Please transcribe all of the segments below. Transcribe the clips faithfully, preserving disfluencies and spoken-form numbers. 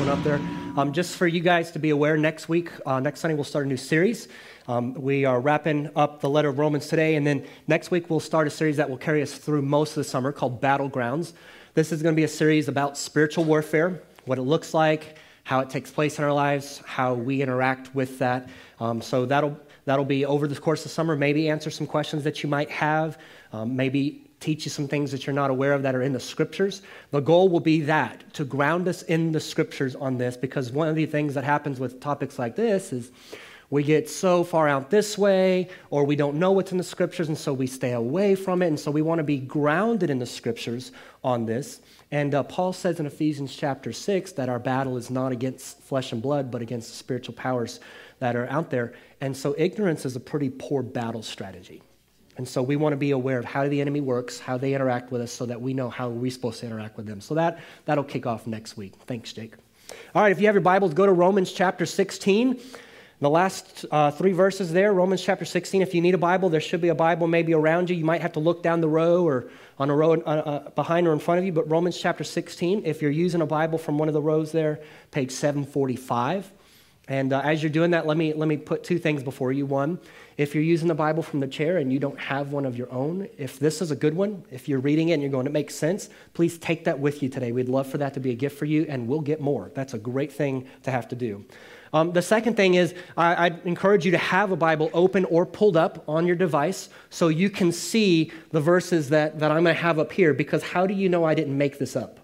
one up there. Um, just for you guys to be aware, next week, uh, next Sunday, we'll start a new series. Um, we are wrapping up the Letter of Romans today, and then next week we'll start a series that will carry us through most of the summer called Battlegrounds. This is going to be a series about spiritual warfare, what it looks like, how it takes place in our lives, how we interact with that. Um, so that'll that'll be over the course of summer, maybe answer some questions that you might have, um, maybe teach you some things that you're not aware of that are in the Scriptures. The goal will be that, to ground us in the Scriptures on this, because one of the things that happens with topics like this is we get so far out this way, or we don't know what's in the Scriptures, and so we stay away from it, and so we want to be grounded in the Scriptures on this. And uh, Paul says in Ephesians chapter six that our battle is not against flesh and blood, but against the spiritual powers that are out there. And so ignorance is a pretty poor battle strategy. And so we want to be aware of how the enemy works, how they interact with us, so that we know how we're supposed to interact with them. So that, that'll kick off next week. Thanks, Jake. All right, if you have your Bibles, go to Romans chapter sixteen. The last uh, three verses there, Romans chapter sixteen. If you need a Bible, there should be a Bible maybe around you. You might have to look down the row or on a row uh, behind or in front of you, but Romans chapter sixteen, if you're using a Bible from one of the rows there, page seven forty-five. And uh, as you're doing that, let me let me put two things before you. One, if you're using the Bible from the chair and you don't have one of your own, if this is a good one, if you're reading it and you're going, it makes sense, please take that with you today. We'd love for that to be a gift for you, and we'll get more. That's a great thing to have to do. Um, the second thing is I, I'd encourage you to have a Bible open or pulled up on your device so you can see the verses that, that I'm going to have up here, because how do you know I didn't make this up?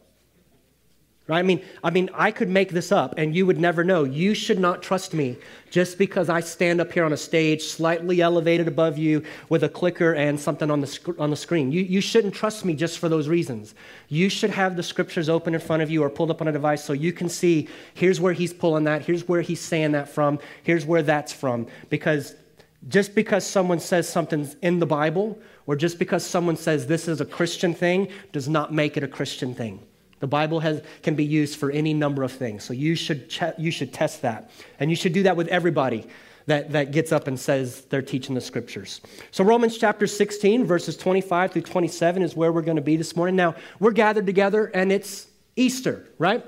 Right? I mean, I mean, I could make this up and you would never know. You should not trust me just because I stand up here on a stage slightly elevated above you with a clicker and something on the sc- on the screen. You, you shouldn't trust me just for those reasons. You should have the Scriptures open in front of you or pulled up on a device so you can see, here's where he's pulling that, here's where he's saying that from, here's where that's from. Because just because someone says something's in the Bible, or just because someone says this is a Christian thing, does not make it a Christian thing. The Bible has, can be used for any number of things, so you should ch- you should test that. And you should do that with everybody that, that gets up and says they're teaching the Scriptures. So Romans chapter sixteen, verses twenty-five through twenty-seven is where we're going to be this morning. Now, we're gathered together, and it's Easter, right?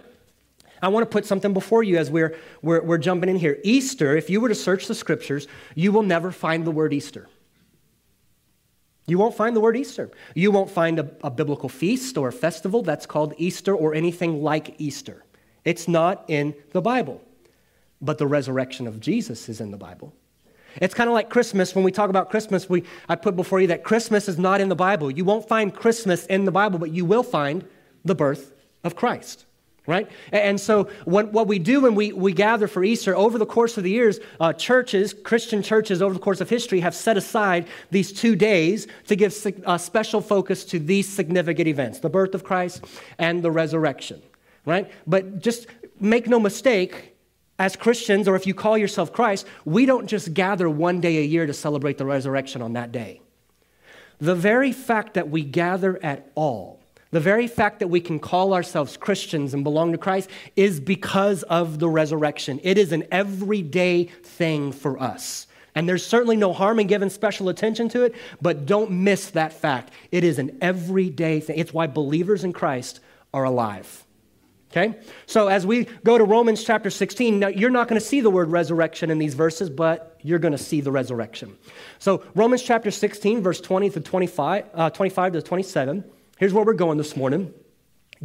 I want to put something before you as we're, we're, we're jumping in here. Easter, if you were to search the Scriptures, you will never find the word Easter. You won't find the word Easter. You won't find a, a biblical feast or a festival that's called Easter or anything like Easter. It's not in the Bible. But the resurrection of Jesus is in the Bible. It's kind of like Christmas. When we talk about Christmas, we I put before you that Christmas is not in the Bible. You won't find Christmas in the Bible, but you will find the birth of Christ. Right? And so what, what we do when we, we gather for Easter, over the course of the years, uh, churches, Christian churches over the course of history have set aside these two days to give a special focus to these significant events, the birth of Christ and the resurrection, right? But just make no mistake, as Christians, or if you call yourself Christ, we don't just gather one day a year to celebrate the resurrection on that day. The very fact that we gather at all, the very fact that we can call ourselves Christians and belong to Christ is because of the resurrection. It is an everyday thing for us. And there's certainly no harm in giving special attention to it, but don't miss that fact. It is an everyday thing. It's why believers in Christ are alive. Okay? So as we go to Romans chapter sixteen, now you're not going to see the word resurrection in these verses, but you're going to see the resurrection. So Romans chapter sixteen, verse twenty to twenty-five, uh, twenty-five to twenty-seven. Here's where we're going this morning.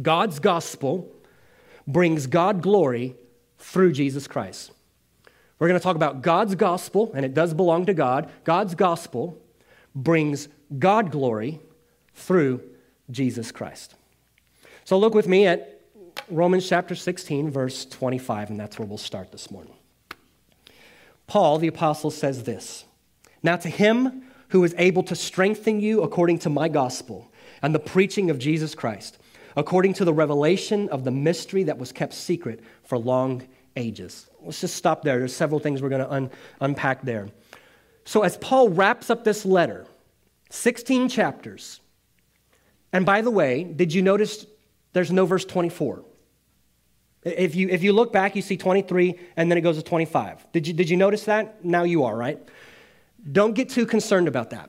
God's gospel brings God glory through Jesus Christ. We're going to talk about God's gospel, and it does belong to God. God's gospel brings God glory through Jesus Christ. So look with me at Romans chapter sixteen, verse twenty-five, and that's where we'll start this morning. Paul, the apostle, says this, "Now to him who is able to strengthen you according to my gospel, and the preaching of Jesus Christ, according to the revelation of the mystery that was kept secret for long ages." Let's just stop there. There's several things we're going to un- unpack there. So as Paul wraps up this letter, sixteen chapters, and by the way, did you notice there's no verse twenty-four? If you if you look back, you see twenty-three, and then it goes to twenty-five. Did you, did you notice that? Now you are, right? Don't get too concerned about that.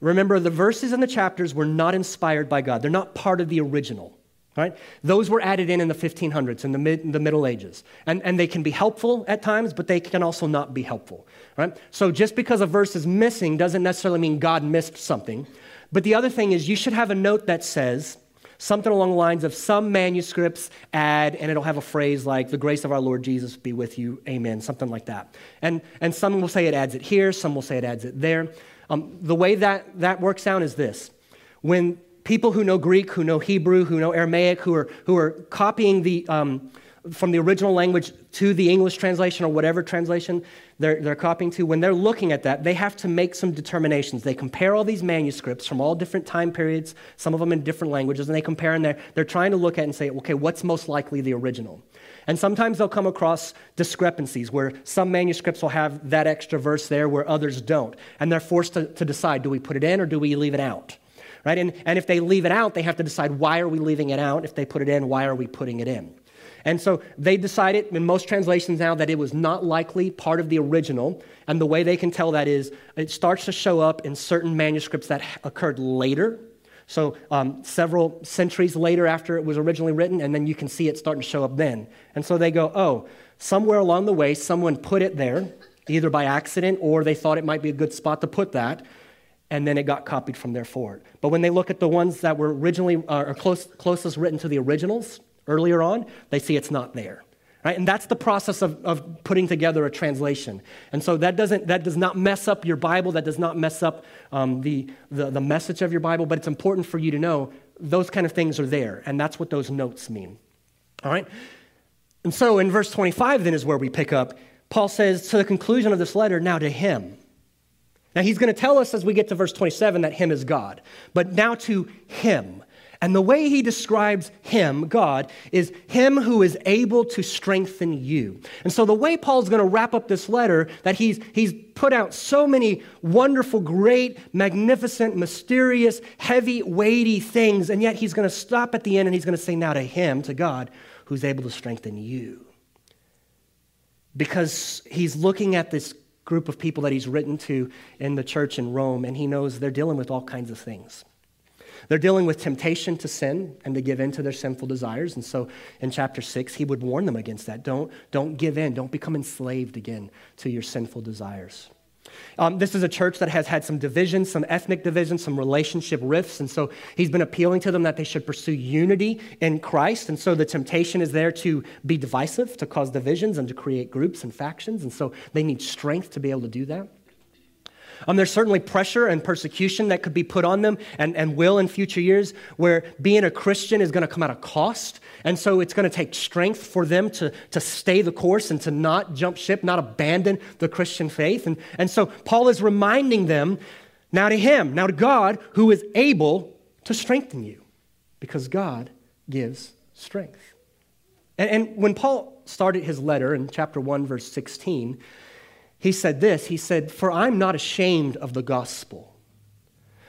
Remember, the verses and the chapters were not inspired by God. They're not part of the original. Right? Those were added in in the fifteen hundreds, in the, mid, in the Middle Ages. And, and they can be helpful at times, but they can also not be helpful. Right? So just because a verse is missing doesn't necessarily mean God missed something. But the other thing is you should have a note that says something along the lines of some manuscripts add, and it'll have a phrase like, the grace of our Lord Jesus be with you, amen, something like that. And, and some will say it adds it here, some will say it adds it there. Um, the way that, that works out is this. When people who know Greek, who know Hebrew, who know Aramaic, who are, who are copying the, um, from the original language to the English translation or whatever translation they're, they're copying to, when they're looking at that, they have to make some determinations. They compare all these manuscripts from all different time periods, some of them in different languages, and they compare and they're, they're trying to look at and say, okay, what's most likely the original? And sometimes they'll come across discrepancies where some manuscripts will have that extra verse there where others don't, and they're forced to, to decide, do we put it in or do we leave it out? Right? And, and if they leave it out, they have to decide, why are we leaving it out? If they put it in, why are we putting it in? And so they decided in most translations now that it was not likely part of the original. And the way they can tell that is it starts to show up in certain manuscripts that occurred later. So um, several centuries later after it was originally written, and then you can see it starting to show up then. And so they go, oh, somewhere along the way, someone put it there, either by accident or they thought it might be a good spot to put that. And then it got copied from there forward. But when they look at the ones that were originally uh, or close, closest written to the originals earlier on, they see it's not there, right? And that's the process of, of putting together a translation. And so that doesn't that does not mess up your Bible. That does not mess up um, the, the the message of your Bible. But it's important for you to know those kind of things are there, and that's what those notes mean. All right. And so in verse twenty-five, then is where we pick up. Paul says to the conclusion of this letter, now to him. Now, he's going to tell us as we get to verse twenty-seven that him is God, but now to him. And the way he describes him, God, is him who is able to strengthen you. And so the way Paul's going to wrap up this letter, that he's he's put out so many wonderful, great, magnificent, mysterious, heavy, weighty things, and yet he's going to stop at the end and he's going to say now to him, to God, who's able to strengthen you. Because he's looking at this group of people that he's written to in the church in Rome, and he knows they're dealing with all kinds of things. They're dealing with temptation to sin and to give in to their sinful desires, and so in chapter six, he would warn them against that. Don't, don't give in. Don't become enslaved again to your sinful desires. Um, this is a church that has had some divisions, some ethnic divisions, some relationship rifts, and so he's been appealing to them that they should pursue unity in Christ, and so the temptation is there to be divisive, to cause divisions, and to create groups and factions, and so they need strength to be able to do that. Um, there's certainly pressure and persecution that could be put on them and, and will in future years where being a Christian is going to come at a cost. And so it's going to take strength for them to, to stay the course and to not jump ship, not abandon the Christian faith. And, and so Paul is reminding them, now to him, now to God, who is able to strengthen you, because God gives strength. And, and when Paul started his letter in chapter one, verse sixteen, he said this, he said, for I'm not ashamed of the gospel,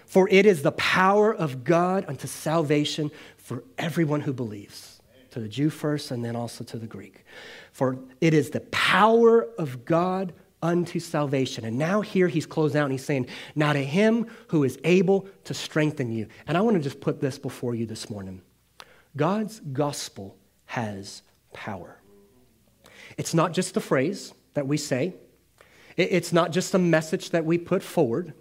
for it is the power of God unto salvation for everyone who believes, to the Jew first and then also to the Greek. For it is the power of God unto salvation. And now here he's closed out and he's saying, now to him who is able to strengthen you. And I want to just put this before you this morning. God's gospel has power. It's not just the phrase that we say. It's not just a message that we put forward.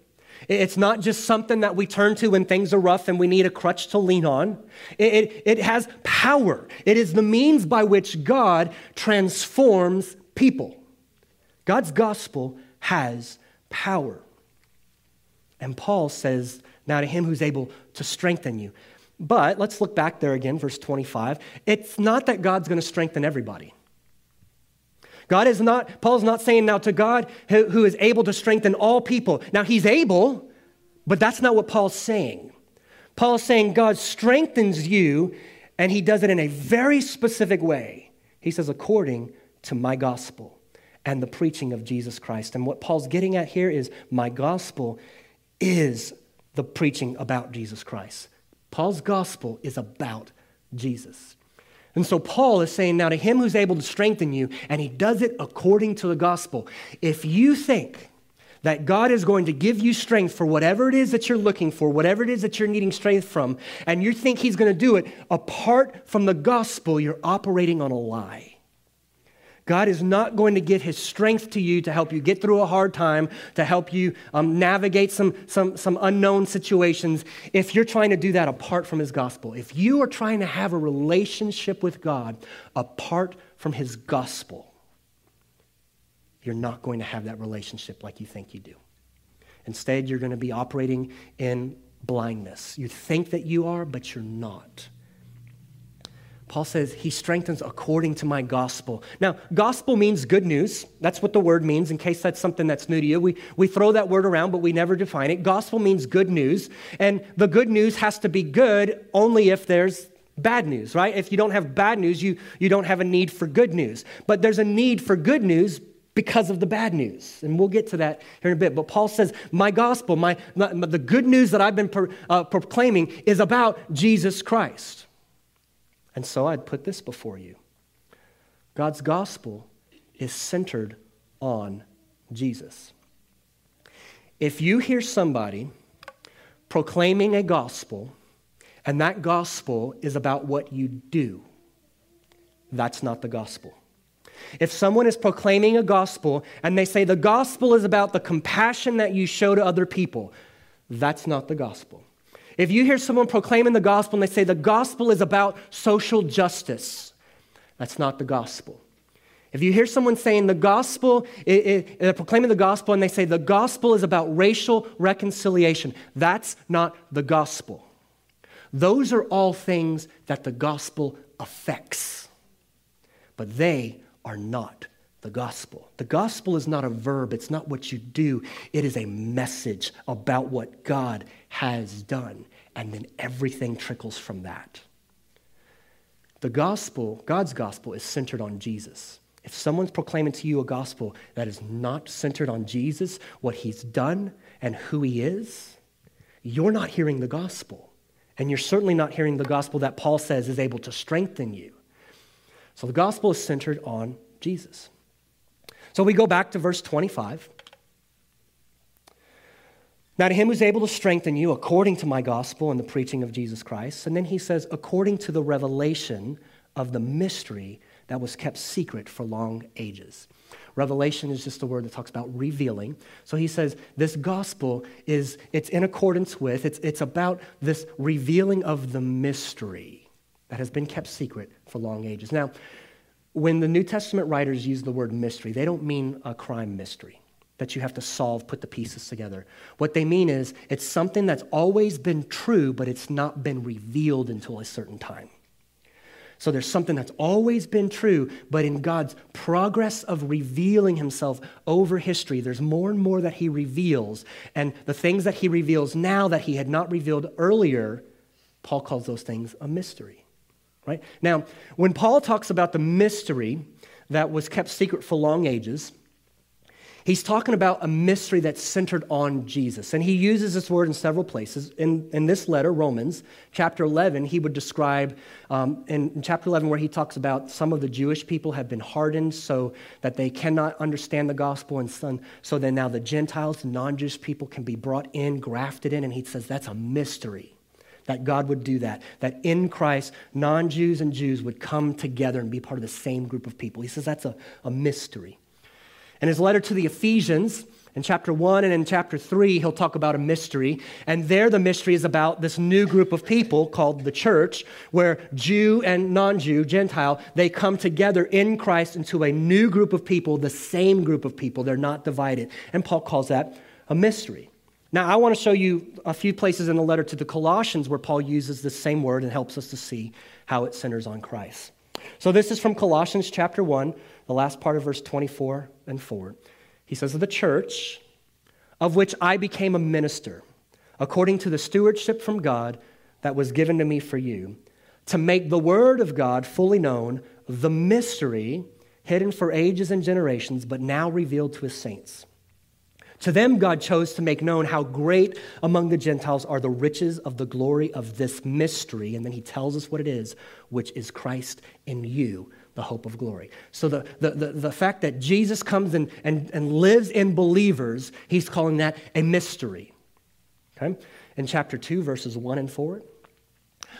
It's not just something that we turn to when things are rough and we need a crutch to lean on. It, it, it has power. It is the means by which God transforms people. God's gospel has power. And Paul says, now to him who's able to strengthen you. But let's look back there again, verse twenty-five. It's not that God's going to strengthen everybody. God is not, Paul's not saying now to God who, who is able to strengthen all people. Now he's able, but that's not what Paul's saying. Paul's saying God strengthens you, and he does it in a very specific way. He says, according to my gospel and the preaching of Jesus Christ. And what Paul's getting at here is my gospel is the preaching about Jesus Christ. Paul's gospel is about Jesus. And so Paul is saying now to him who's able to strengthen you, and he does it according to the gospel. If you think that God is going to give you strength for whatever it is that you're looking for, whatever it is that you're needing strength from, and you think he's going to do it apart from the gospel, you're operating on a lie. God is not going to give his strength to you to help you get through a hard time, to help you um, navigate some, some, some unknown situations if you're trying to do that apart from his gospel. If you are trying to have a relationship with God apart from his gospel, you're not going to have that relationship like you think you do. Instead, you're going to be operating in blindness. You think that you are, but you're not. Paul says, he strengthens according to my gospel. Now, gospel means good news. That's what the word means, in case that's something that's new to you. We, we throw that word around, but we never define it. Gospel means good news, and the good news has to be good only if there's bad news, right? If you don't have bad news, you, you don't have a need for good news. But there's a need for good news because of the bad news. And we'll get to that here in a bit. But Paul says, my gospel, my, the good news that I've been pro, uh, proclaiming is about Jesus Christ. And so I'd put this before you. God's gospel is centered on Jesus. If you hear somebody proclaiming a gospel and that gospel is about what you do, that's not the gospel. If someone is proclaiming a gospel and they say the gospel is about the compassion that you show to other people, that's not the gospel. If you hear someone proclaiming the gospel and they say the gospel is about social justice, that's not the gospel. If you hear someone saying the gospel, it, it, they're proclaiming the gospel and they say the gospel is about racial reconciliation, that's not the gospel. Those are all things that the gospel affects, but they are not the gospel. The gospel is not a verb. It's not what you do. It is a message about what God has done, and then everything trickles from that. The gospel, God's gospel, is centered on Jesus. If someone's proclaiming to you a gospel that is not centered on Jesus, what he's done, and who he is, you're not hearing the gospel, and you're certainly not hearing the gospel that Paul says is able to strengthen you. So the gospel is centered on Jesus. So we go back to verse twenty-five. Now to him who's able to strengthen you according to my gospel and the preaching of Jesus Christ. And then he says, according to the revelation of the mystery that was kept secret for long ages. Revelation is just a word that talks about revealing. So he says this gospel is, it's in accordance with, it's, it's about this revealing of the mystery that has been kept secret for long ages. Now, when the New Testament writers use the word mystery, they don't mean a crime mystery that you have to solve, put the pieces together. What they mean is it's something that's always been true, but it's not been revealed until a certain time. So there's something that's always been true, but in God's progress of revealing himself over history, there's more and more that he reveals. And the things that he reveals now that he had not revealed earlier, Paul calls those things a mystery. Right? Now, when Paul talks about the mystery that was kept secret for long ages, he's talking about a mystery that's centered on Jesus. And he uses this word in several places. In, in this letter, Romans, chapter eleven, he would describe, um, in, in chapter eleven where he talks about some of the Jewish people have been hardened so that they cannot understand the gospel, and son, so then now the Gentiles, non-Jewish people can be brought in, grafted in, and he says that's a mystery. That God would do that, that in Christ, non-Jews and Jews would come together and be part of the same group of people. He says that's a, a mystery. In his letter to the Ephesians, in chapter one and in chapter three, he'll talk about a mystery. And there the mystery is about this new group of people called the church, where Jew and non-Jew, Gentile, they come together in Christ into a new group of people, the same group of people. They're not divided. And Paul calls that a mystery. Now, I want to show you a few places in the letter to the Colossians where Paul uses the same word and helps us to see how it centers on Christ. So this is from Colossians chapter one, the last part of verse twenty-four and forward. He says, "Of the church, of which I became a minister, according to the stewardship from God that was given to me for you, to make the word of God fully known, the mystery hidden for ages and generations, but now revealed to his saints. To them God chose to make known how great among the Gentiles are the riches of the glory of this mystery." And then he tells us what it is, which is Christ in you, the the hope of glory. So the, the, the, the fact that Jesus comes and, and, and lives in believers, he's calling that a mystery. Okay? In chapter two, verses one and forward,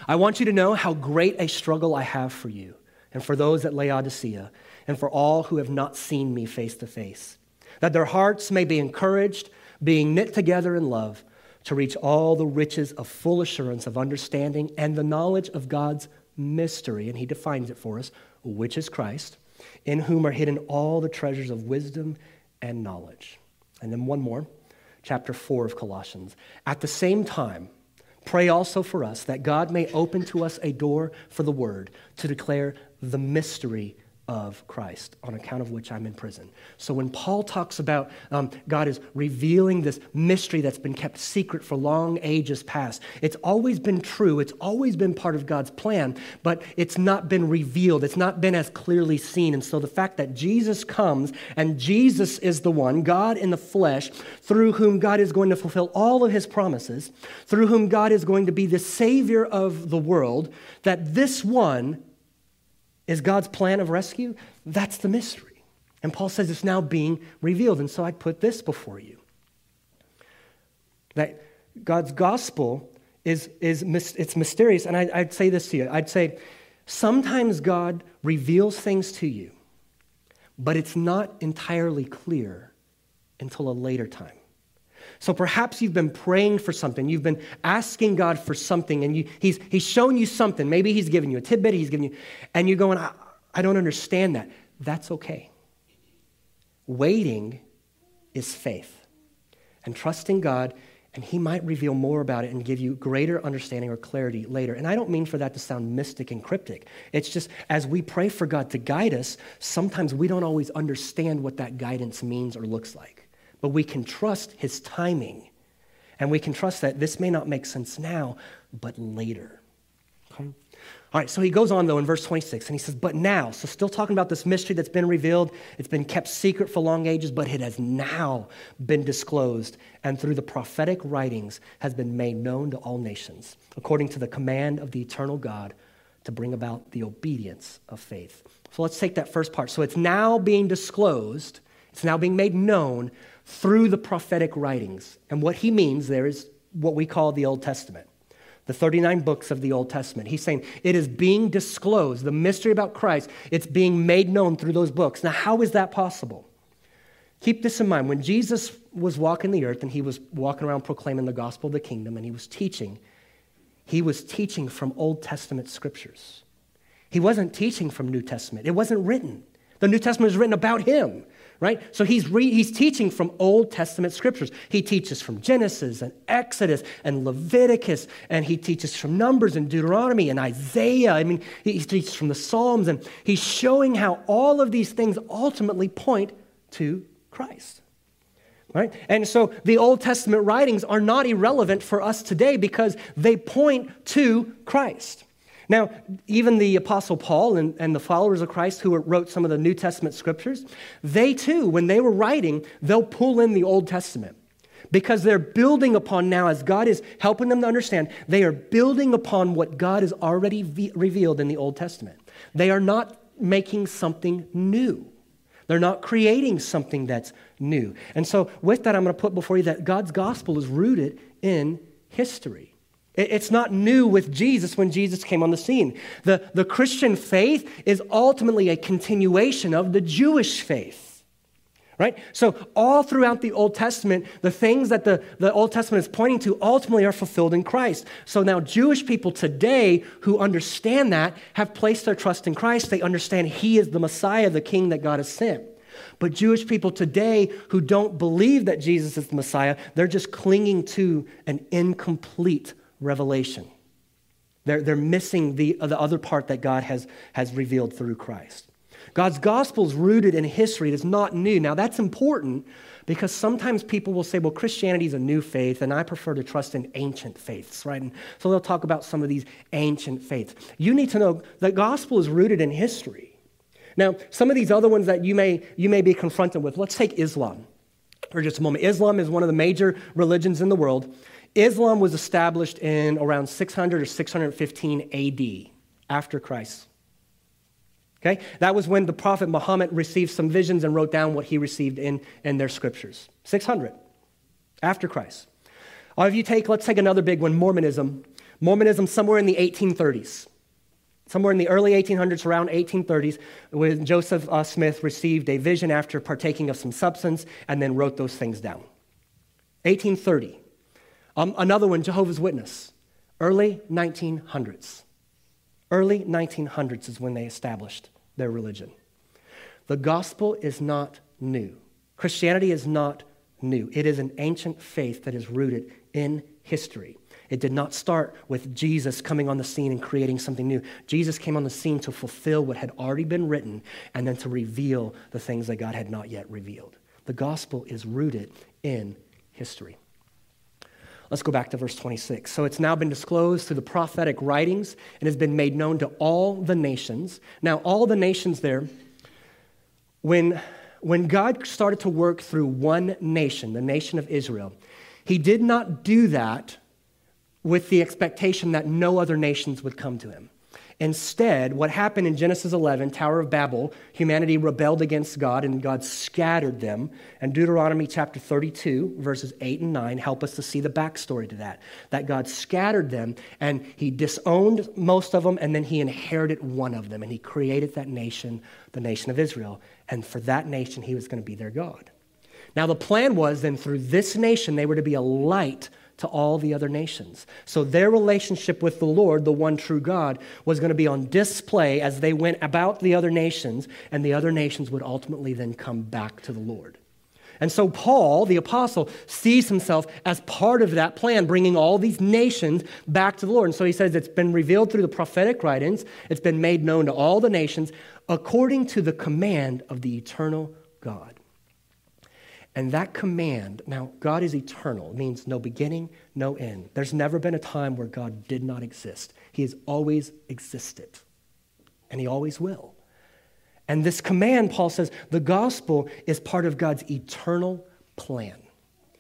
I want you to know how great a struggle I have for you and for those at Laodicea and for all who have not seen me face to face, that their hearts may be encouraged, being knit together in love, to reach all the riches of full assurance of understanding and the knowledge of God's mystery, and he defines it for us, which is Christ, in whom are hidden all the treasures of wisdom and knowledge. And then one more, chapter four of Colossians. At the same time, pray also for us that God may open to us a door for the word to declare the mystery of Christ, on account of which I'm in prison. So when Paul talks about um, God is revealing this mystery that's been kept secret for long ages past, it's always been true, it's always been part of God's plan, but it's not been revealed, it's not been as clearly seen. And so the fact that Jesus comes and Jesus is the one, God in the flesh, through whom God is going to fulfill all of his promises, through whom God is going to be the Savior of the world, that this one is God's plan of rescue, that's the mystery. And Paul says it's now being revealed. And so I put this before you, that God's gospel is, is it's mysterious. And I, I'd say this to you. I'd say sometimes God reveals things to you, but it's not entirely clear until a later time. So perhaps you've been praying for something, you've been asking God for something, and you, he's, he's shown you something. Maybe he's given you a tidbit, he's given you, and you're going, I, I don't understand that. That's okay. Waiting is faith and trusting God, and he might reveal more about it and give you greater understanding or clarity later. And I don't mean for that to sound mystic and cryptic. It's just as we pray for God to guide us, sometimes we don't always understand what that guidance means or looks like. But we can trust his timing, and we can trust that this may not make sense now, but later. Okay. All right, so he goes on, though, in verse twenty-six, and he says, but now, so still talking about this mystery that's been revealed, it's been kept secret for long ages, but it has now been disclosed, and through the prophetic writings has been made known to all nations, according to the command of the eternal God to bring about the obedience of faith. So let's take that first part. So it's now being disclosed, it's now being made known through the prophetic writings. And what he means there is what we call the Old Testament, the thirty-nine books of the Old Testament. He's saying it is being disclosed, the mystery about Christ, it's being made known through those books. Now, how is that possible? Keep this in mind. When Jesus was walking the earth and he was walking around proclaiming the gospel of the kingdom and he was teaching, he was teaching from Old Testament scriptures. He wasn't teaching from New Testament. It wasn't written. The New Testament is written about him. Right? So he's, re- he's teaching from Old Testament scriptures. He teaches from Genesis and Exodus and Leviticus, and he teaches from Numbers and Deuteronomy and Isaiah. I mean, he, he teaches from the Psalms, and he's showing how all of these things ultimately point to Christ. Right? And so the Old Testament writings are not irrelevant for us today because they point to Christ. Now, even the Apostle Paul and, and the followers of Christ who wrote some of the New Testament scriptures, they too, when they were writing, they'll pull in the Old Testament because they're building upon now, as God is helping them to understand, they are building upon what God has already ve- revealed in the Old Testament. They are not making something new. They're not creating something that's new. And so with that, I'm going to put before you that God's gospel is rooted in history. It's not new with Jesus when Jesus came on the scene. The, the Christian faith is ultimately a continuation of the Jewish faith, right? So all throughout the Old Testament, the things that the, the Old Testament is pointing to ultimately are fulfilled in Christ. So now Jewish people today who understand that have placed their trust in Christ. They understand he is the Messiah, the King that God has sent. But Jewish people today who don't believe that Jesus is the Messiah, they're just clinging to an incomplete revelation. They're, they're missing the, the other part that God has, has revealed through Christ. God's gospel is rooted in history. It is not new. Now, that's important because sometimes people will say, well, Christianity is a new faith, and I prefer to trust in ancient faiths, right? And so they'll talk about some of these ancient faiths. You need to know the gospel is rooted in history. Now, some of these other ones that you may, you may be confronted with, let's take Islam for just a moment. Islam is one of the major religions in the world. Islam was established in around six hundred or six fifteen A D, after Christ. Okay? That was when the prophet Muhammad received some visions and wrote down what he received in, in their scriptures. six hundred after Christ. Or if you take, let's take another big one, Mormonism. Mormonism somewhere in the eighteen thirties. Somewhere in the early eighteen hundreds, around eighteen thirties, when Joseph uh, Smith received a vision after partaking of some substance and then wrote those things down. eighteen thirty. Um, another one, Jehovah's Witness. Early nineteen hundreds. Early nineteen hundreds is when they established their religion. The gospel is not new. Christianity is not new. It is an ancient faith that is rooted in history. It did not start with Jesus coming on the scene and creating something new. Jesus came on the scene to fulfill what had already been written and then to reveal the things that God had not yet revealed. The gospel is rooted in history. Let's go back to verse twenty-six. So it's now been disclosed through the prophetic writings and has been made known to all the nations. Now, all the nations there, when, when God started to work through one nation, the nation of Israel, he did not do that with the expectation that no other nations would come to him. Instead, what happened in Genesis eleven, Tower of Babel, humanity rebelled against God and God scattered them. And Deuteronomy chapter thirty-two, verses eight and nine, help us to see the backstory to that. That God scattered them and he disowned most of them and then he inherited one of them and he created that nation, the nation of Israel. And for that nation, he was going to be their God. Now the plan was then through this nation, they were to be a light to all the other nations. So their relationship with the Lord, the one true God, was going to be on display as they went about the other nations, and the other nations would ultimately then come back to the Lord. And so Paul, the apostle, sees himself as part of that plan, bringing all these nations back to the Lord. And so he says it's been revealed through the prophetic writings, it's been made known to all the nations, according to the command of the eternal God. And that command, now God is eternal, it means no beginning, no end. There's never been a time where God did not exist. He has always existed, and he always will. And this command, Paul says, the gospel is part of God's eternal plan.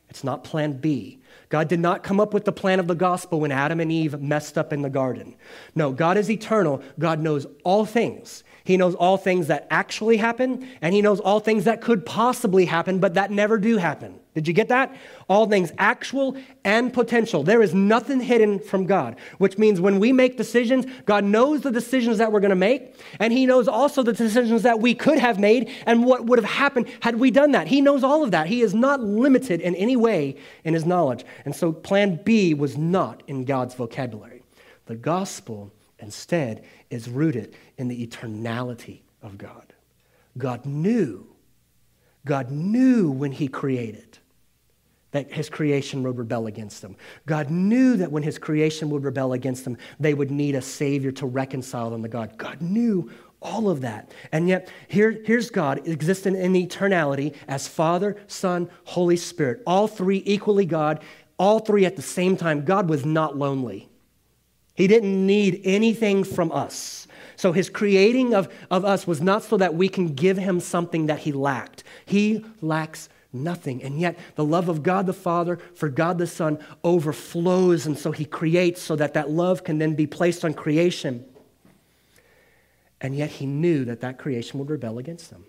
It's not plan B. God did not come up with the plan of the gospel when Adam and Eve messed up in the garden. No, God is eternal. God knows all things. He knows all things that actually happen, and he knows all things that could possibly happen, but that never do happen. Did you get that? All things actual and potential. There is nothing hidden from God, which means when we make decisions, God knows the decisions that we're going to make, and he knows also the decisions that we could have made and what would have happened had we done that. He knows all of that. He is not limited in any way in his knowledge. And so plan B was not in God's vocabulary. The gospel instead is rooted in the eternality of God. God knew, God knew when he created that his creation would rebel against him. God knew that when his creation would rebel against him, they would need a savior to reconcile them to God. God knew all of that. And yet here, here's God existing in eternality as Father, Son, Holy Spirit, all three equally God, all three at the same time. God was not lonely. He didn't need anything from us. So his creating of, of us was not so that we can give him something that he lacked. He lacks nothing. And yet the love of God the Father for God the Son overflows. And so he creates so that that love can then be placed on creation. And yet he knew that that creation would rebel against him.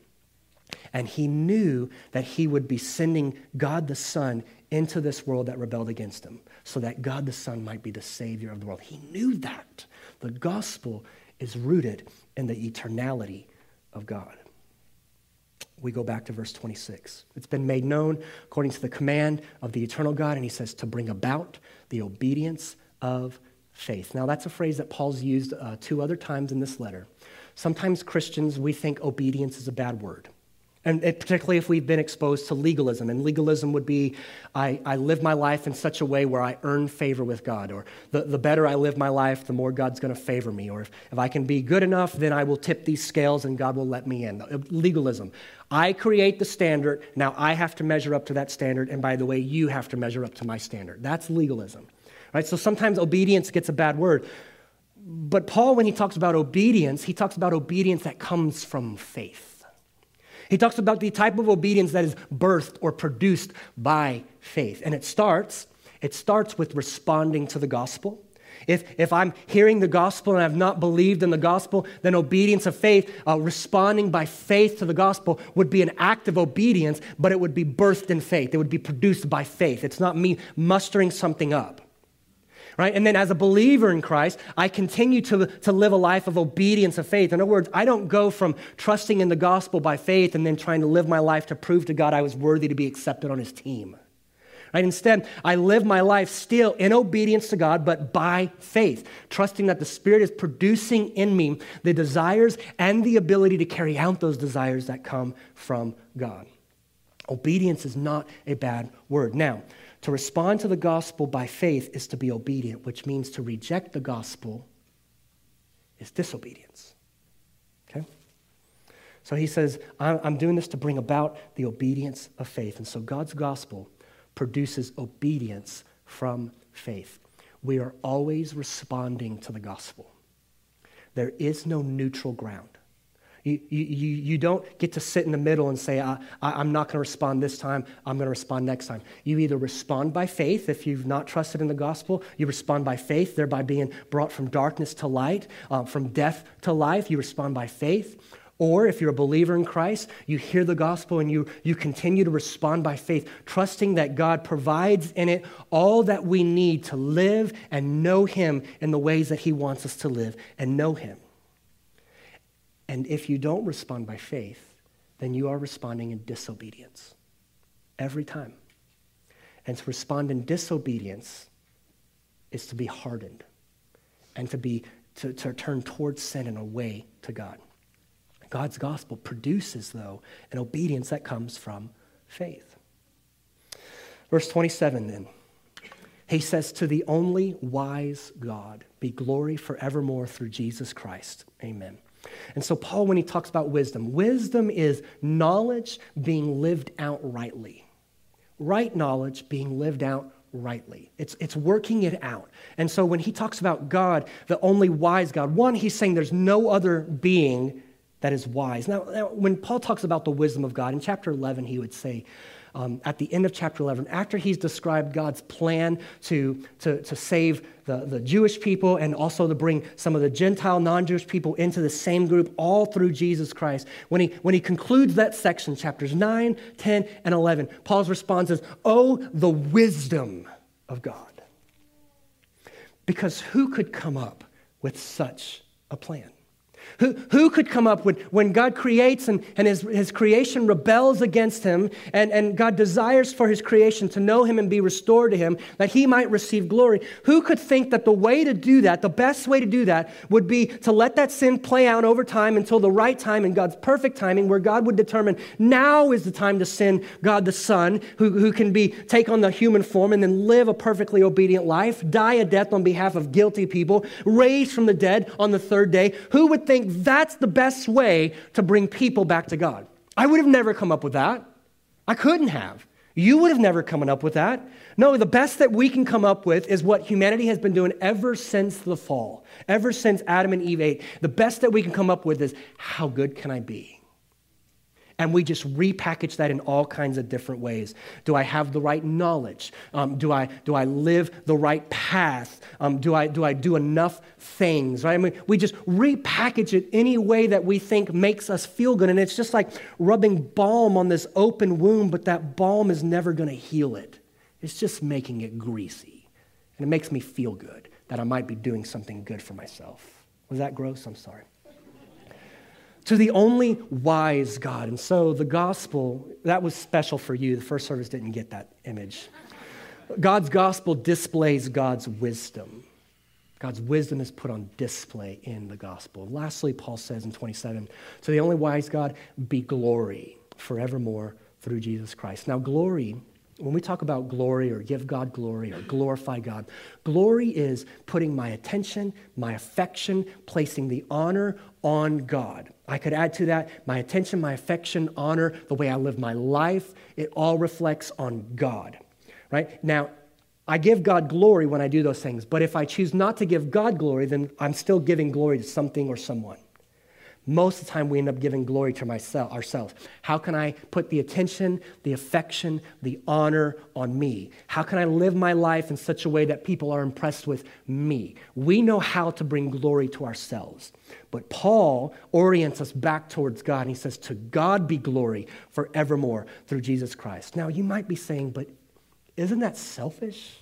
And he knew that he would be sending God the Son into this world that rebelled against him so that God the Son might be the Savior of the world. He knew that. The gospel is rooted in the eternality of God. We go back to verse twenty-six. It's been made known according to the command of the eternal God, and he says to bring about the obedience of faith. Now that's a phrase that Paul's used uh, two other times in this letter. Sometimes Christians, we think obedience is a bad word. And particularly if we've been exposed to legalism. And legalism would be, I, I live my life in such a way where I earn favor with God. Or the, the better I live my life, the more God's going to favor me. Or if, if I can be good enough, then I will tip these scales and God will let me in. Legalism. I create the standard. Now I have to measure up to that standard. And by the way, you have to measure up to my standard. That's legalism. Right? So sometimes obedience gets a bad word. But Paul, when he talks about obedience, he talks about obedience that comes from faith. He talks about the type of obedience that is birthed or produced by faith. And it starts, it starts with responding to the gospel. If, if I'm hearing the gospel and I've not believed in the gospel, then obedience of faith, uh, responding by faith to the gospel would be an act of obedience, but it would be birthed in faith. It would be produced by faith. It's not me mustering something up, right? And then as a believer in Christ, I continue to, to live a life of obedience of faith. In other words, I don't go from trusting in the gospel by faith and then trying to live my life to prove to God I was worthy to be accepted on his team. Right? Instead, I live my life still in obedience to God, but by faith, trusting that the Spirit is producing in me the desires and the ability to carry out those desires that come from God. Obedience is not a bad word. Now, to respond to the gospel by faith is to be obedient, which means to reject the gospel is disobedience. Okay? So he says, I'm doing this to bring about the obedience of faith. And so God's gospel produces obedience from faith. We are always responding to the gospel. There is no neutral ground. You, you, you don't get to sit in the middle and say, I, I, I'm not going to respond this time, I'm going to respond next time. You either respond by faith, if you've not trusted in the gospel, you respond by faith, thereby being brought from darkness to light, um, from death to life, you respond by faith. Or if you're a believer in Christ, you hear the gospel and you, you continue to respond by faith, trusting that God provides in it all that we need to live and know him in the ways that he wants us to live and know him. And if you don't respond by faith, then you are responding in disobedience every time. And to respond in disobedience is to be hardened and to, be, to, to turn towards sin and away to God. God's gospel produces, though, an obedience that comes from faith. Verse twenty-seven, then, he says, to the only wise God be glory forevermore through Jesus Christ. Amen. And so Paul, when he talks about wisdom, wisdom is knowledge being lived out rightly. Right knowledge being lived out rightly. Rightly. It's, it's working it out. And so when he talks about God, the only wise God, one, he's saying there's no other being that is wise. Now, when Paul talks about the wisdom of God, in chapter eleven, he would say, um, at the end of chapter eleven, after he's described God's plan to, to, to save the, the Jewish people and also to bring some of the Gentile, non-Jewish people into the same group all through Jesus Christ, when he, when he concludes that section, chapters nine, ten, and eleven, Paul's response is, oh, the wisdom of God. Because who could come up with such a plan? Who, who could come up when, when God creates and, and his, his creation rebels against him and, and God desires for his creation to know him and be restored to him that he might receive glory? Who could think that the way to do that, the best way to do that would be to let that sin play out over time until the right time in God's perfect timing where God would determine now is the time to send God the Son who, who can be take on the human form and then live a perfectly obedient life, die a death on behalf of guilty people, raised from the dead on the third day? Who would think think that's the best way to bring people back to God? I would have never come up with that. I couldn't have. You would have never come up with that. No, the best that we can come up with is what humanity has been doing ever since the fall, ever since Adam and Eve ate. The best that we can come up with is, how good can I be? And we just repackage that in all kinds of different ways. Do I have the right knowledge? Um, do I do I live the right path? Um, do I do I do enough things? Right? I mean, we just repackage it any way that we think makes us feel good, and it's just like rubbing balm on this open wound, but that balm is never going to heal it. It's just making it greasy, and it makes me feel good that I might be doing something good for myself. Was that gross? I'm sorry. To the only wise God. And so the gospel, that was special for you. The first service didn't get that image. God's gospel displays God's wisdom. God's wisdom is put on display in the gospel. Lastly, Paul says in twenty-seven, to the only wise God be glory forevermore through Jesus Christ. Now glory, when we talk about glory or give God glory or glorify God, glory is putting my attention, my affection, placing the honor on God. I could add to that my attention, my affection, honor, the way I live my life. It all reflects on God, right? Now, I give God glory when I do those things, but if I choose not to give God glory, then I'm still giving glory to something or someone. most of the time we end up giving glory to myself, ourselves. How can I put the attention, the affection, the honor on me? How can I live my life in such a way that people are impressed with me? We know how to bring glory to ourselves. But Paul orients us back towards God, and he says, to God be glory forevermore through Jesus Christ. Now, you might be saying, but isn't that selfish?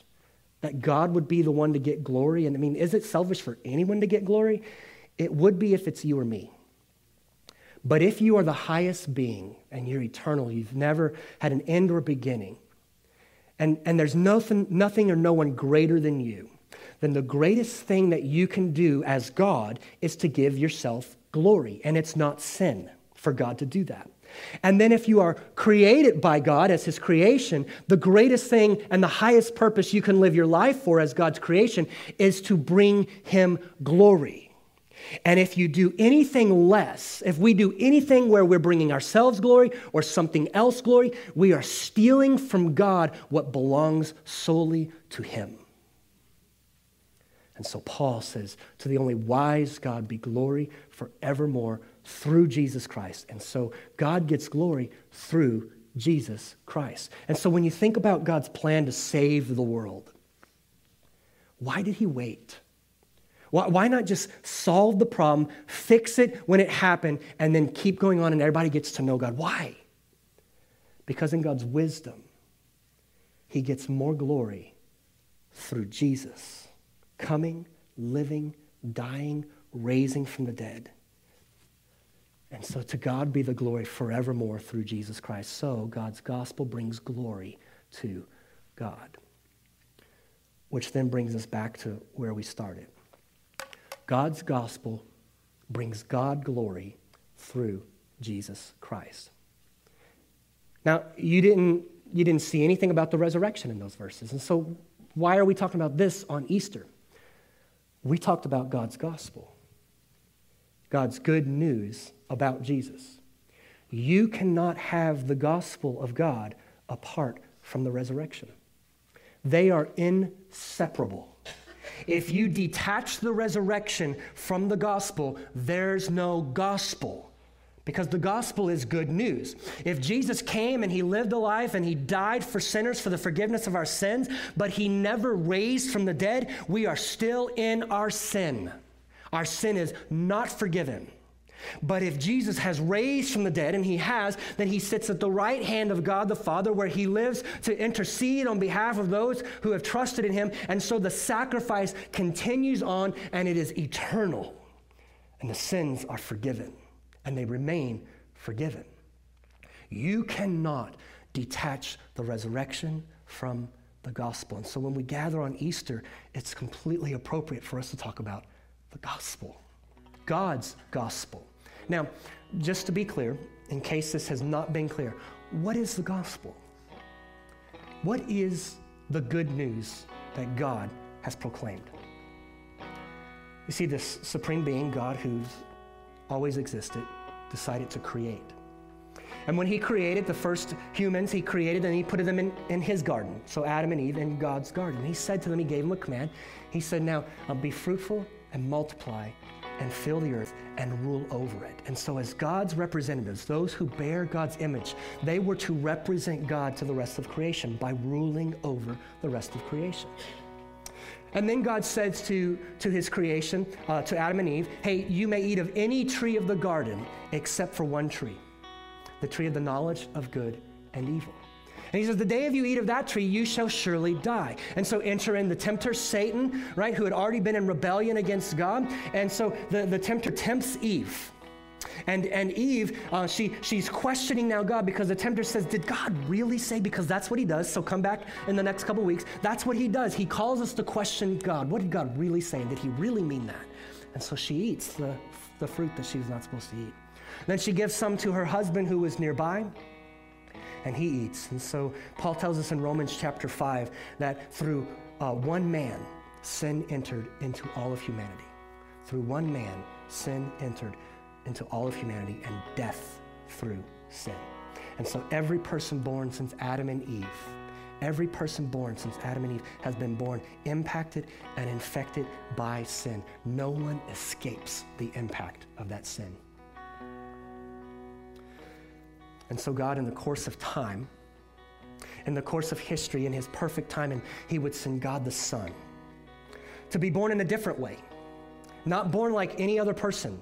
That God would be the one to get glory? And I mean, is it selfish for anyone to get glory? It would be if it's you or me. But if you are the highest being and you're eternal, you've never had an end or beginning, and, and there's nothing, nothing or no one greater than you, then the greatest thing that you can do as God is to give yourself glory. And it's not sin for God to do that. And then if you are created by God as his creation, the greatest thing and the highest purpose you can live your life for as God's creation is to bring him glory. And if you do anything less, if we do anything where we're bringing ourselves glory or something else glory, we are stealing from God what belongs solely to him. And so Paul says, to the only wise God be glory forevermore through Jesus Christ. And so God gets glory through Jesus Christ. And so when you think about God's plan to save the world, why did he wait? Why not just solve the problem, fix it when it happened, and then keep going on and everybody gets to know God? Why? Because in God's wisdom, he gets more glory through Jesus coming, living, dying, raising from the dead. And so to God be the glory forevermore through Jesus Christ. So God's gospel brings glory to God, which then brings us back to where we started. God's gospel brings God glory through Jesus Christ. Now, you didn't, you didn't see anything about the resurrection in those verses. And so why are we talking about this on Easter? We talked about God's gospel, God's good news about Jesus. You cannot have the gospel of God apart from the resurrection. They are inseparable. If you detach the resurrection from the gospel, there's no gospel, because the gospel is good news. If Jesus came and he lived a life and he died for sinners for the forgiveness of our sins, but he never raised from the dead, we are still in our sin. Our sin is not forgiven. But if Jesus has raised from the dead, and he has, then he sits at the right hand of God the Father, where he lives to intercede on behalf of those who have trusted in him. And so the sacrifice continues on, and it is eternal. And the sins are forgiven, and they remain forgiven. You cannot detach the resurrection from the gospel. And so when we gather on Easter, it's completely appropriate for us to talk about the gospel, God's gospel. Now, just to be clear, in case this has not been clear, what is the gospel? What is the good news that God has proclaimed? You see, this supreme being, God, who's always existed, decided to create. And when he created the first humans, he created and he put them in, in his garden. So Adam and Eve in God's garden. He said to them, he gave them a command. He said, now, uh, be fruitful and multiply and fill the earth and rule over it. And so as God's representatives, those who bear God's image, they were to represent God to the rest of creation by ruling over the rest of creation. And then God says to, to his creation, uh, to Adam and Eve, hey, you may eat of any tree of the garden except for one tree, the tree of the knowledge of good and evil. And he says, the day of you eat of that tree, you shall surely die. And so enter in the tempter, Satan, right, who had already been in rebellion against God. And so the, the tempter tempts Eve. And, and Eve, uh, she, she's questioning now God, because the tempter says, did God really say? Because that's what he does. So come back in the next couple weeks. That's what he does. He calls us to question God. What did God really say? And did he really mean that? And so she eats the, the fruit that she was not supposed to eat. Then she gives some to her husband who was nearby, and he eats. And so Paul tells us in Romans chapter five that through uh, one man, sin entered into all of humanity. Through one man, sin entered into all of humanity, and death through sin. And so every person born since Adam and Eve, every person born since Adam and Eve has been born impacted and infected by sin. No one escapes the impact of that sin. And so God, in the course of time, in the course of history, in his perfect timing, he would send God the Son to be born in a different way, not born like any other person.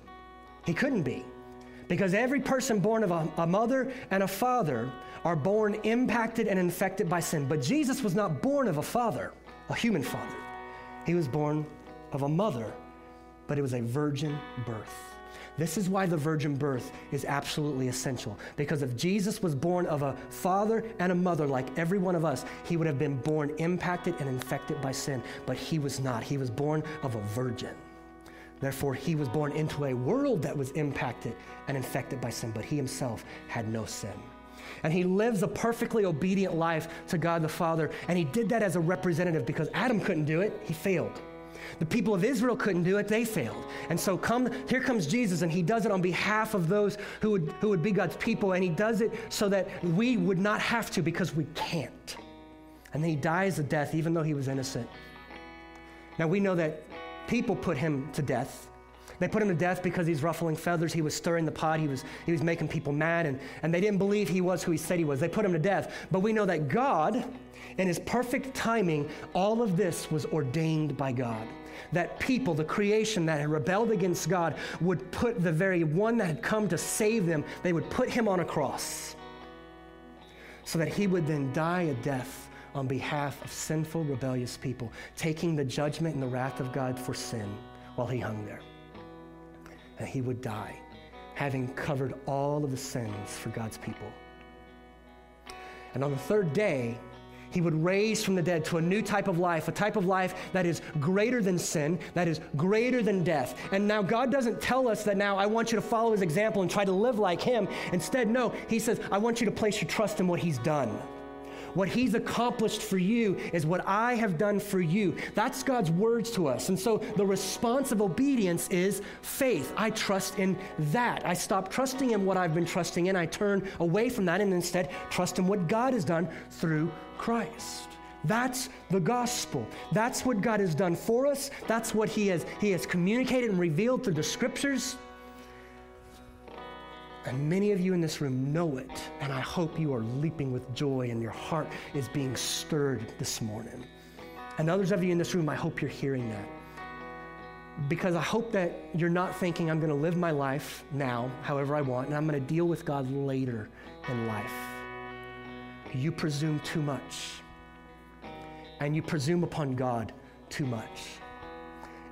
He couldn't be, because every person born of a, a mother and a father are born impacted and infected by sin. But Jesus was not born of a father, a human father. He was born of a mother, but it was a virgin birth. This is why the virgin birth is absolutely essential, because if Jesus was born of a father and a mother like every one of us, he would have been born impacted and infected by sin, but he was not. He was born of a virgin. Therefore, he was born into a world that was impacted and infected by sin, but he himself had no sin. And he lives a perfectly obedient life to God the Father, and he did that as a representative, because Adam couldn't do it. He failed. The people of Israel couldn't do it. They failed. And so come, here comes Jesus, and he does it on behalf of those who would, who would be God's people, and he does it so that we would not have to, because we can't. And then he dies a death, even though he was innocent. Now, we know that people put him to death. They put him to death because he's ruffling feathers. He was stirring the pot. He was, he was making people mad, and, and they didn't believe he was who he said he was. They put him to death. But we know that God, in his perfect timing, all of this was ordained by God. That people, the creation that had rebelled against God, would put the very one that had come to save them, they would put him on a cross so that he would then die a death on behalf of sinful, rebellious people, taking the judgment and the wrath of God for sin while he hung there. And he would die, having covered all of the sins for God's people. And on the third day, he would raise from the dead to a new type of life, a type of life that is greater than sin, that is greater than death. And now God doesn't tell us that now I want you to follow his example and try to live like him. Instead, no, he says, I want you to place your trust in what he's done. What he's accomplished for you is what I have done for you. That's God's words to us. And so the response of obedience is faith. I trust in that. I stop trusting in what I've been trusting in. I turn away from that and instead trust in what God has done through Christ. That's the gospel. That's what God has done for us. That's what he has, he has communicated and revealed through the scriptures. And many of you in this room know it, and I hope you are leaping with joy and your heart is being stirred this morning. And others of you in this room, I hope you're hearing that. Because I hope that you're not thinking, I'm going to live my life now however I want, and I'm going to deal with God later in life. You presume too much, and you presume upon God too much.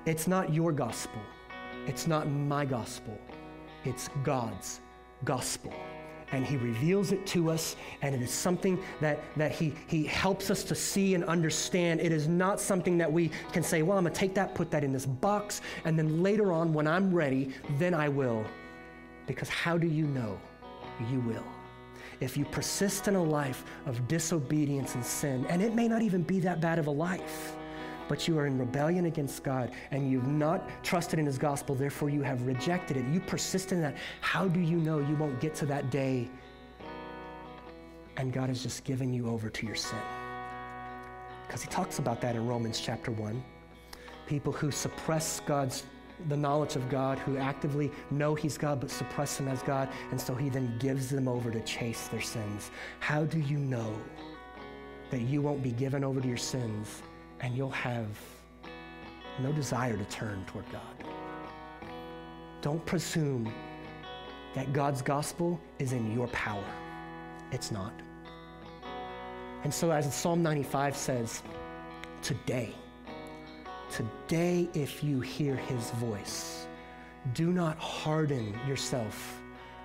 It's not your gospel. It's not my gospel. It's God's gospel, and he reveals it to us, and it is something that that he he helps us to see and understand. It is not something that we can say, well, I'm gonna take that, put that in this box, and then later on when I'm ready, then I will. Because how do you know you will? If you persist in a life of disobedience and sin, and it may not even be that bad of a life, but you are in rebellion against God, and you've not trusted in his gospel, therefore you have rejected it. You persist in that. How do you know you won't get to that day? And God has just given you over to your sin. Because he talks about that in Romans chapter one. People who suppress God's, the knowledge of God, who actively know he's God, but suppress him as God, and so he then gives them over to chase their sins. How do you know that you won't be given over to your sins? And you'll have no desire to turn toward God. Don't presume that God's gospel is in your power. It's not. And so as Psalm ninety-five says, today, today if you hear his voice, do not harden yourself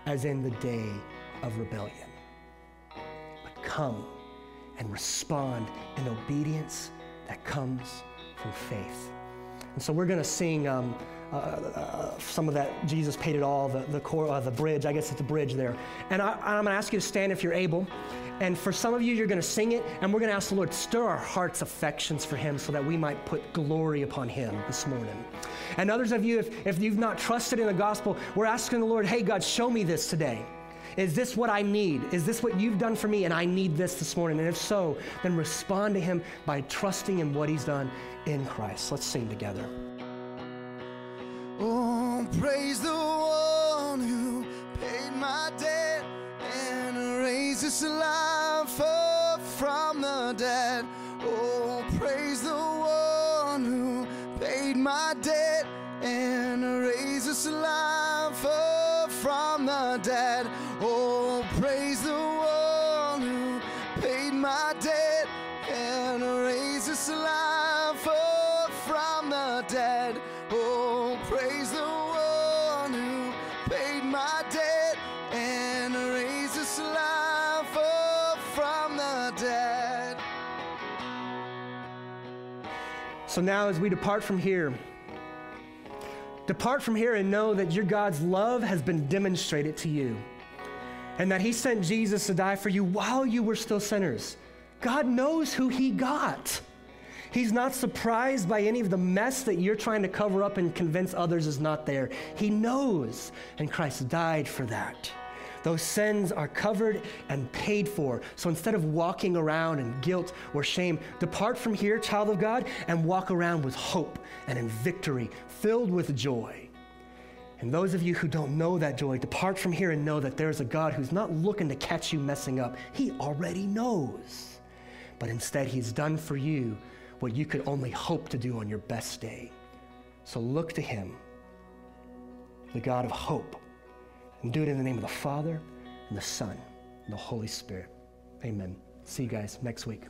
as in the day of rebellion, but come and respond in obedience that comes from faith. And so we're going to sing um, uh, uh, some of that Jesus Paid It All, the the, core, uh, the bridge. I guess it's the bridge there. And I, I'm going to ask you to stand if you're able. And for some of you, you're going to sing it, and we're going to ask the Lord to stir our hearts' affections for him so that we might put glory upon him this morning. And others of you, if, if you've not trusted in the gospel, we're asking the Lord, hey, God, show me this today. Is this what I need? Is this what you've done for me? And I need this this morning. And if so, then respond to him by trusting in what he's done in Christ. Let's sing together. Oh, praise the one who paid my debt and is life up from the dead. Oh, praise the one who paid my debt and raised us life up from the dead. Oh, praise the one who paid my debt and raised us life up from the dead. Oh, praise the one who paid my debt and raised us life up from the dead. So now as we depart from here, depart from here and know that your God's love has been demonstrated to you, and that he sent Jesus to die for you while you were still sinners. God knows who he got. He's not surprised by any of the mess that you're trying to cover up and convince others is not there. He knows, and Christ died for that. Those sins are covered and paid for. So instead of walking around in guilt or shame, depart from here, child of God, and walk around with hope and in victory, filled with joy. And those of you who don't know that joy, depart from here and know that there's a God who's not looking to catch you messing up. He already knows. But instead, he's done for you what you could only hope to do on your best day. So look to him, the God of hope, and do it in the name of the Father, and the Son, and the Holy Spirit. Amen. See you guys next week.